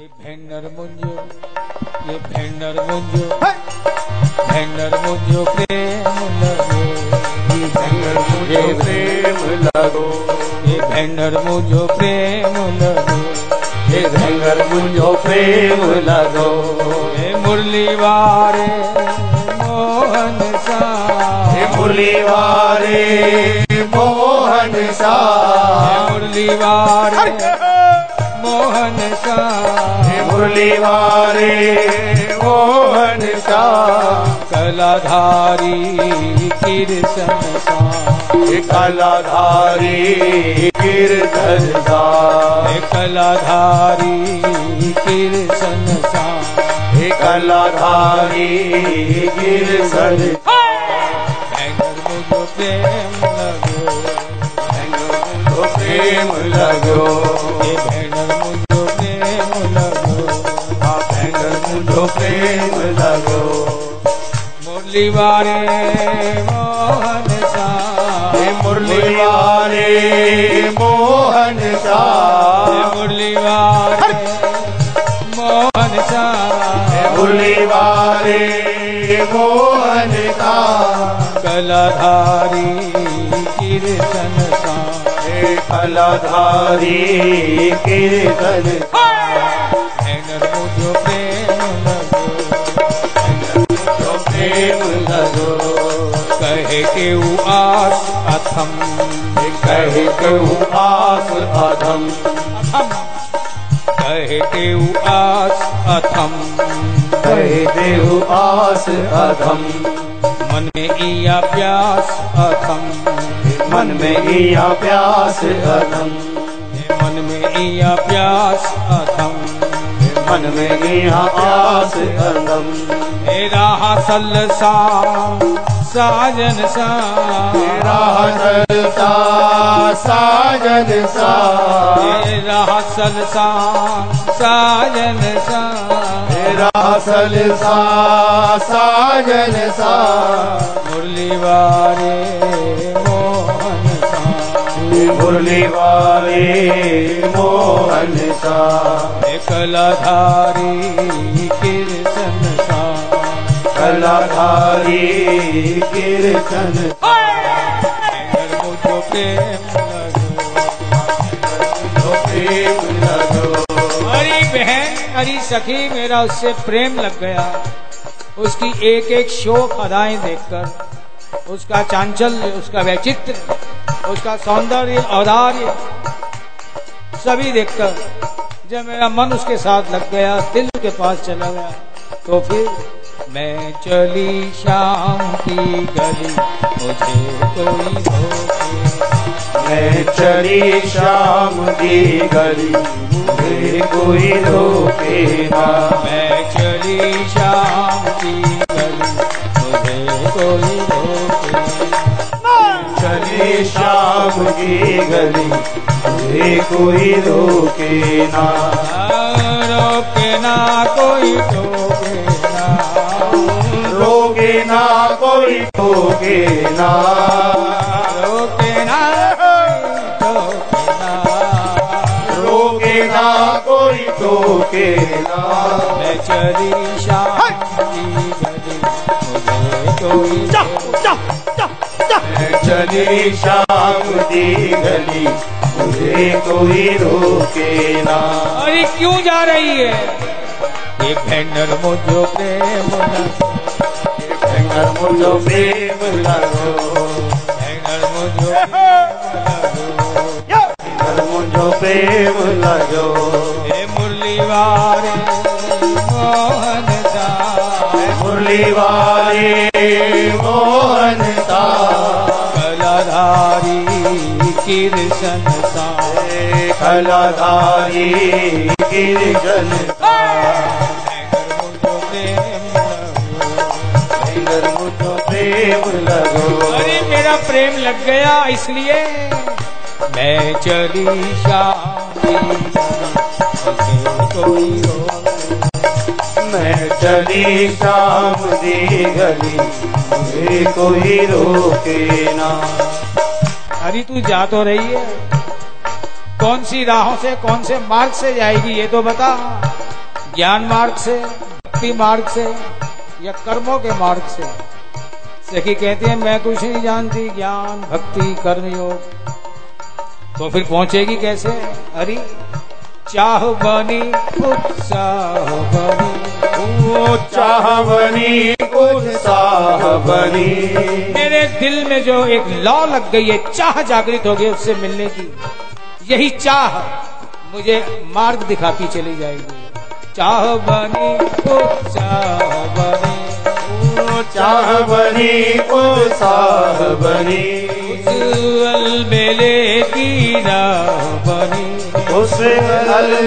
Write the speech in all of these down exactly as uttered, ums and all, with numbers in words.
ये भेंडर मुंजो ये भेंडर मुंजो भेंडर मुंजो प्रेम लगो ये भेंडर मुंजो प्रेम लगो ये भेंडर मुंजो प्रेम लगो ये भेंडर मुंजो प्रेम लगो हे मुरली वारे मोहन सा हे मुरली वारे मोहन सा मुरली वारे मोहन सा मुरली वारे मोहन सा कलाधारी कीर्तन सा कलाधारी कीर्तन सा कलाधारी कीर्तन सा कलाधारी कीर्तन भेंडर मुझो प्रेम लगो भेंडर मुझो प्रेम लगो भेंडर प्रेम लगो मुरली वारे मोहन सा मुरली वारे मोहन सा मुरली वारे मोहन सा मुरली वारे मोहन सा कलाधारी कीर्तन सा कलाधारी कीर्तन भेंडर मुझो प्रेम कहे केउ आस अथम कहे केउ आस अथम कहे केउ आस अथम कहे देउ आस अथम मन में इया प्यास अथम मन में इया प्यास अथम मन में इया प्यास अथम मन में इया प्यास अथम तेरा सल सा साजन सा तेरा सल सा साजन सा तेरा सल सा साजन सा तेरा सल सा साजन सा मुरली वारे मोहन सा मुरली वारे मोहन सा कलाधारी कीर्तन सा कलाधारी कीर्तन भेंडर मुझो प्रेम लगो प्रेम लगो हरी बहन हरी सखी मेरा उससे प्रेम लग गया। उसकी एक एक शोक अदाएं देखकर उसका चांचल्य उसका वैचित्र उसका सौंदर्य औदार्य सभी देखकर जब मेरा मन उसके साथ लग गया दिल के पास चला गया तो फिर मैं चली शाम की गली मुझे कोई धोखे मैं चली शाम की गली मुझे कोई धोखे ना मैं चली शाम की गली मुझे कोई धोखे चली शाम की गली मुझे कोई धोखे ना रोके ना कोई धोखे रोके ना कोई रोके ना रोके ना रोके ना कोई रोके ना मैं चली शाम की गली मुझे कोई मैं चली शाम की गली मुझे कोई रोके ना। अरे क्यों जा रही है? ये भेंडर मुझो प्रेम लगो ये भेंडर मुझो प्रेम लगो भेंडर मुझो भेंडर मुझो प्रेम लगो हे मुरली वारे मोहन सा मुरली वारे मोहन सा कलाधारी कीर्तन सा कलाधारी कीर्तन सा लगो। अरे मेरा प्रेम लग गया इसलिए मैं चली शाम की गली मैं चली शाम की गली मुझे कोई रोके ना। अरे तू जा तो रही है, कौन सी राहों से कौन से मार्ग से जाएगी ये तो बता। ज्ञान मार्ग से, भक्ति मार्ग से या कर्मों के मार्ग से। सखी कहते हैं मैं कुछ नहीं जानती, ज्ञान भक्ति कर्मयोग, तो फिर पहुंचेगी कैसे? हरि चाह बनी उत्साह बनी, वो चाह बनी उत्साह बनी। मेरे दिल में जो एक लौ लग गई है, चाह जागृत हो गई उससे मिलने की, यही चाह मुझे मार्ग दिखाती चली जाएगी। चाह बनी उत्साह बनी, चाह बनी उत्साह बनी, उस मेले की राह बनी, उस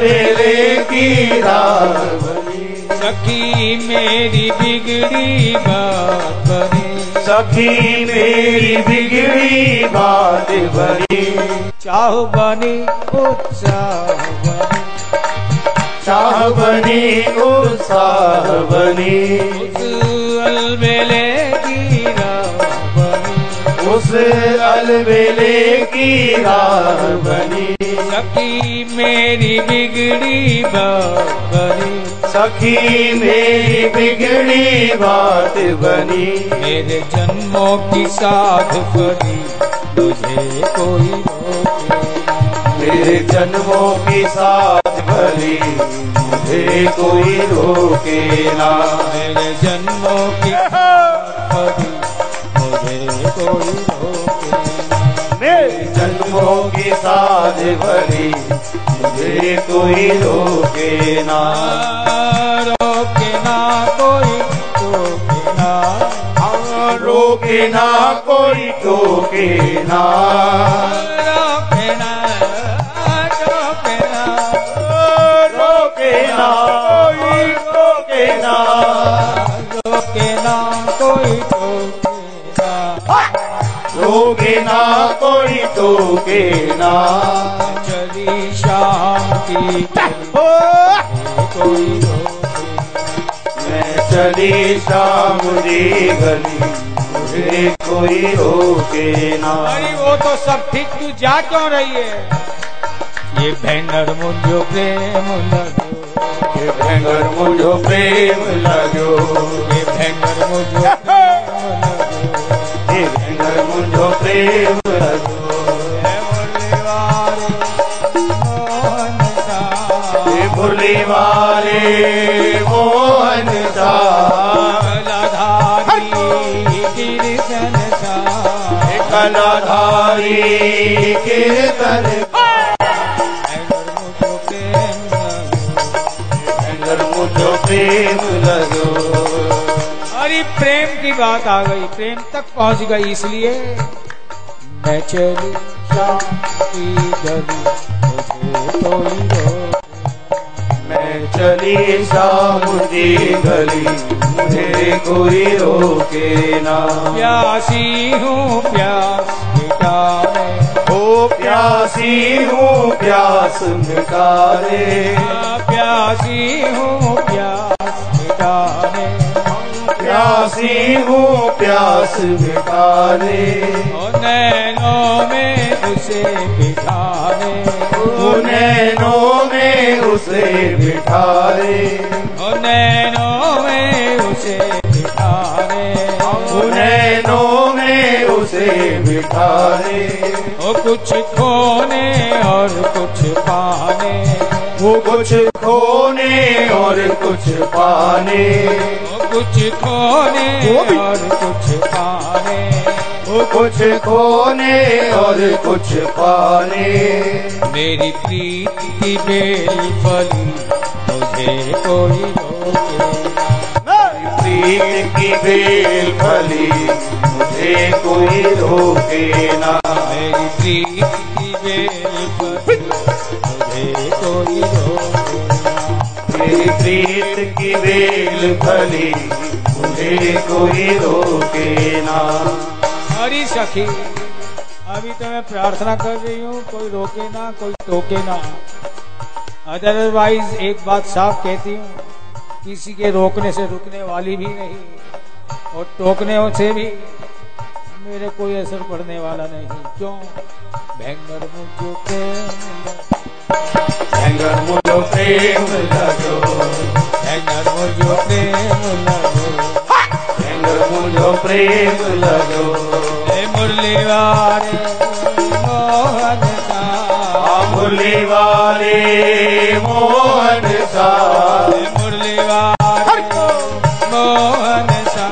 मेले की राह बनी। सखी मेरी बिगड़ी बात बनी, सखी मेरी बिगड़ी बात बनी। चाह बनी उत्साह बनी, चाह बनी उत्साह बनी, अलबेले की राह बनी, उस अलबेले की राह बनी। सखी मेरी बिगड़ी बात बनी, सखी मेरी बिगड़ी बात बनी। मेरे जन्मों की साध बनी, मुझे कोई रोके, मेरे जन्मों की साथ भली, मुझे कोई रोके ना। मेरे जन्मों की साथ भली, मुझे कोई रोके ना। मेरे जन्मों की साथ भली, मुझे कोई रोके ना, रोके ना कोई रोके ना, रोके ना कोई रोके ना, रोके ना रोके ना कोई टोके ना। चली शाम की कोई रोके, मैं चली शाम की गली, मुझे कोई रोके ना। अरे वो तो सब ठीक, तू जा क्यों रही है? ये भेंगर मुझो प्रेम लगे, ये भेंगर मुझो प्रेम लगे, ये भेंगर मुझो मुझो प्रेम लगो। हे भोले वाले मोहन सा, कलाधारी कीर्तन सा, कलाधारी कीर्तन सा, मुझो प्रेम लगो, मुझो प्रेम लगो। प्रेम की बात आ गई, प्रेम तक पहुंच गई, इसलिए मैं चली शाम की गली, मुझे कोई रोके, मैं चली शाम की गली, मुझे कोई रोके ना। प्यासी हूँ प्यास मिटाने, ओ प्यासी हूँ प्यास मिटाने, प्यासी हूँ प्यास मिटाने, प्यासी हूँ प्यास मिटाने, नैनों में उसे बिठाने, नैनों में उसे बिठाने, नैनों में उसे बिठाने, नैनों में उसे बिठाने। वो कुछ खोने और कुछ पाने, वो कुछ खोने और कुछ पाने, कुछ खोने और कुछ पाने, वो कुछ खोने और कुछ पाने। मेरी प्रीति की बेल फली, मुझे कोई रोके, मेरी प्रीति की बेल फली, मुझे कोई रोके ना। मेरी प्रीति की बेल फली, मुझे कोई रोके, मेरी प्रीत की बेल फली, मुझे कोई रोके ना। हरी सखी अभी तो मैं प्रार्थना कर रही हूँ, कोई रोके ना कोई टोके ना। अदरवाइज एक बात साफ कहती हूँ, किसी के रोकने से रुकने वाली भी नहीं और टोकने से भी मेरे कोई असर पड़ने वाला नहीं। क्यों? भेंगर मुझो प्रेम, भेंगर मुझो प्रेम लगो, हेंगर मुझो प्रेम लगो, हेंगर मुझो प्रेम लगो। हे मुरली वाले मोहन सा, मुरली वाले मोहन सा, मुरली वाले मोहन सा,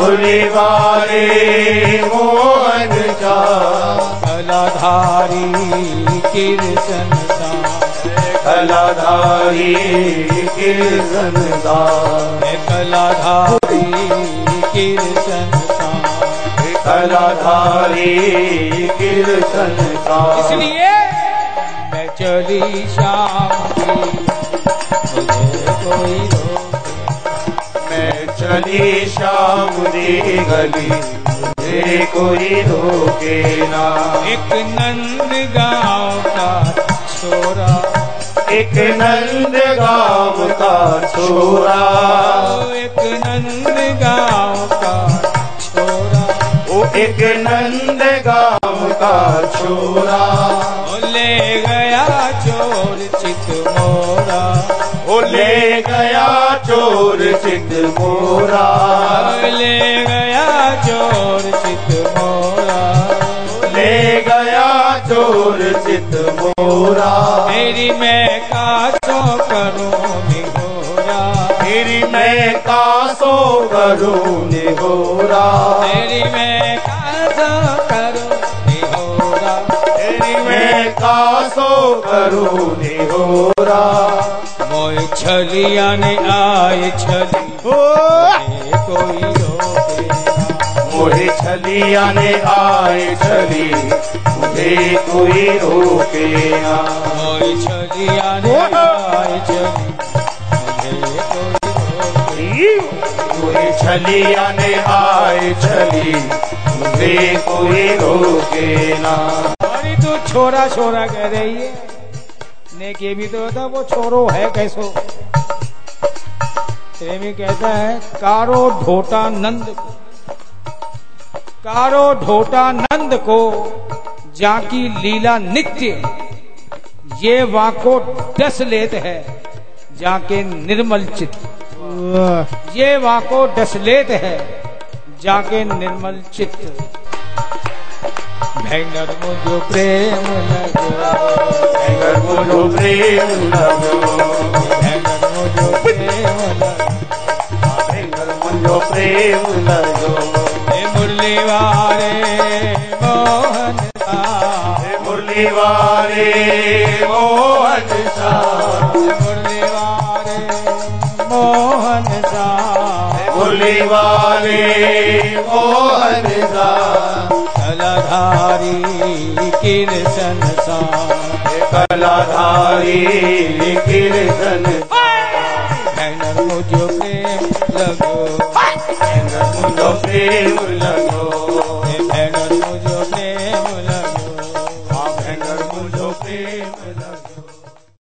मुरली वाले मोहन सा, कलाधारी कृष्ण सा, कलाधारी कृष्ण सा, कलाधारी कृष्ण सा, कलाधारी कृष्ण सा। इसलिए मैं चली शाम की मुझे कोई रोके, मैं चली शाम दी गली मुझे कोई रोके ना। एक नंद गाँव का छोरा, एक नंद गाँव का छोरा, एक नंद गाँव का छोरा, वो एक नंद गाँव का छोरा, ले गया चोर चितमोरा, वो ले गया चोर चितमोरा, ले गया चोर चितमोरा, ले गया चोर चितमोरा। मेरी मैं कासो करूँ निहोरा, मेरी मैं कासो करूँ निहोरा, मेरी मैं कासो करूँ निहोरा, मेरी मैं कासो करूँ निहोरा। मोय छलिया ने आए छली मुझे कोई रोके ना, मोय छलिया ने आए छली मुझे कोई रोके ना, मोय छलिया ने आए छली मुझे कोई रोके, मोय छलिया ने आए छली मुझे कोई रोके ना। अरे तो छोरा छोरा कह रही है, नेक ये भी तो होता वो छोरो है कैसो। प्रेमी कहता है कारो ढोटा नंद, कारो ढोटा नंद को जाकी लीला नित्य, ये वाको डस लेत है जाके निर्मल चित, ये वाको डस लेत है जाके निर्मल चित। भेंगर मुझो प्रेम लगो, भेंगर मुझो प्रेम लगो, भेंगर मुझो प्रेम लगो, भेंगर मुझो प्रेम लगो। हे मुरली वाले मोहन, मुरली वाले मोहन सा, मुरली वाले मोहन सा, मुरली वाले मोहन सा, कलाधारी कृष्ण सा, कलाधारी कृष्ण। मुझे प्रेम लगो, मुझे प्रेम लगो,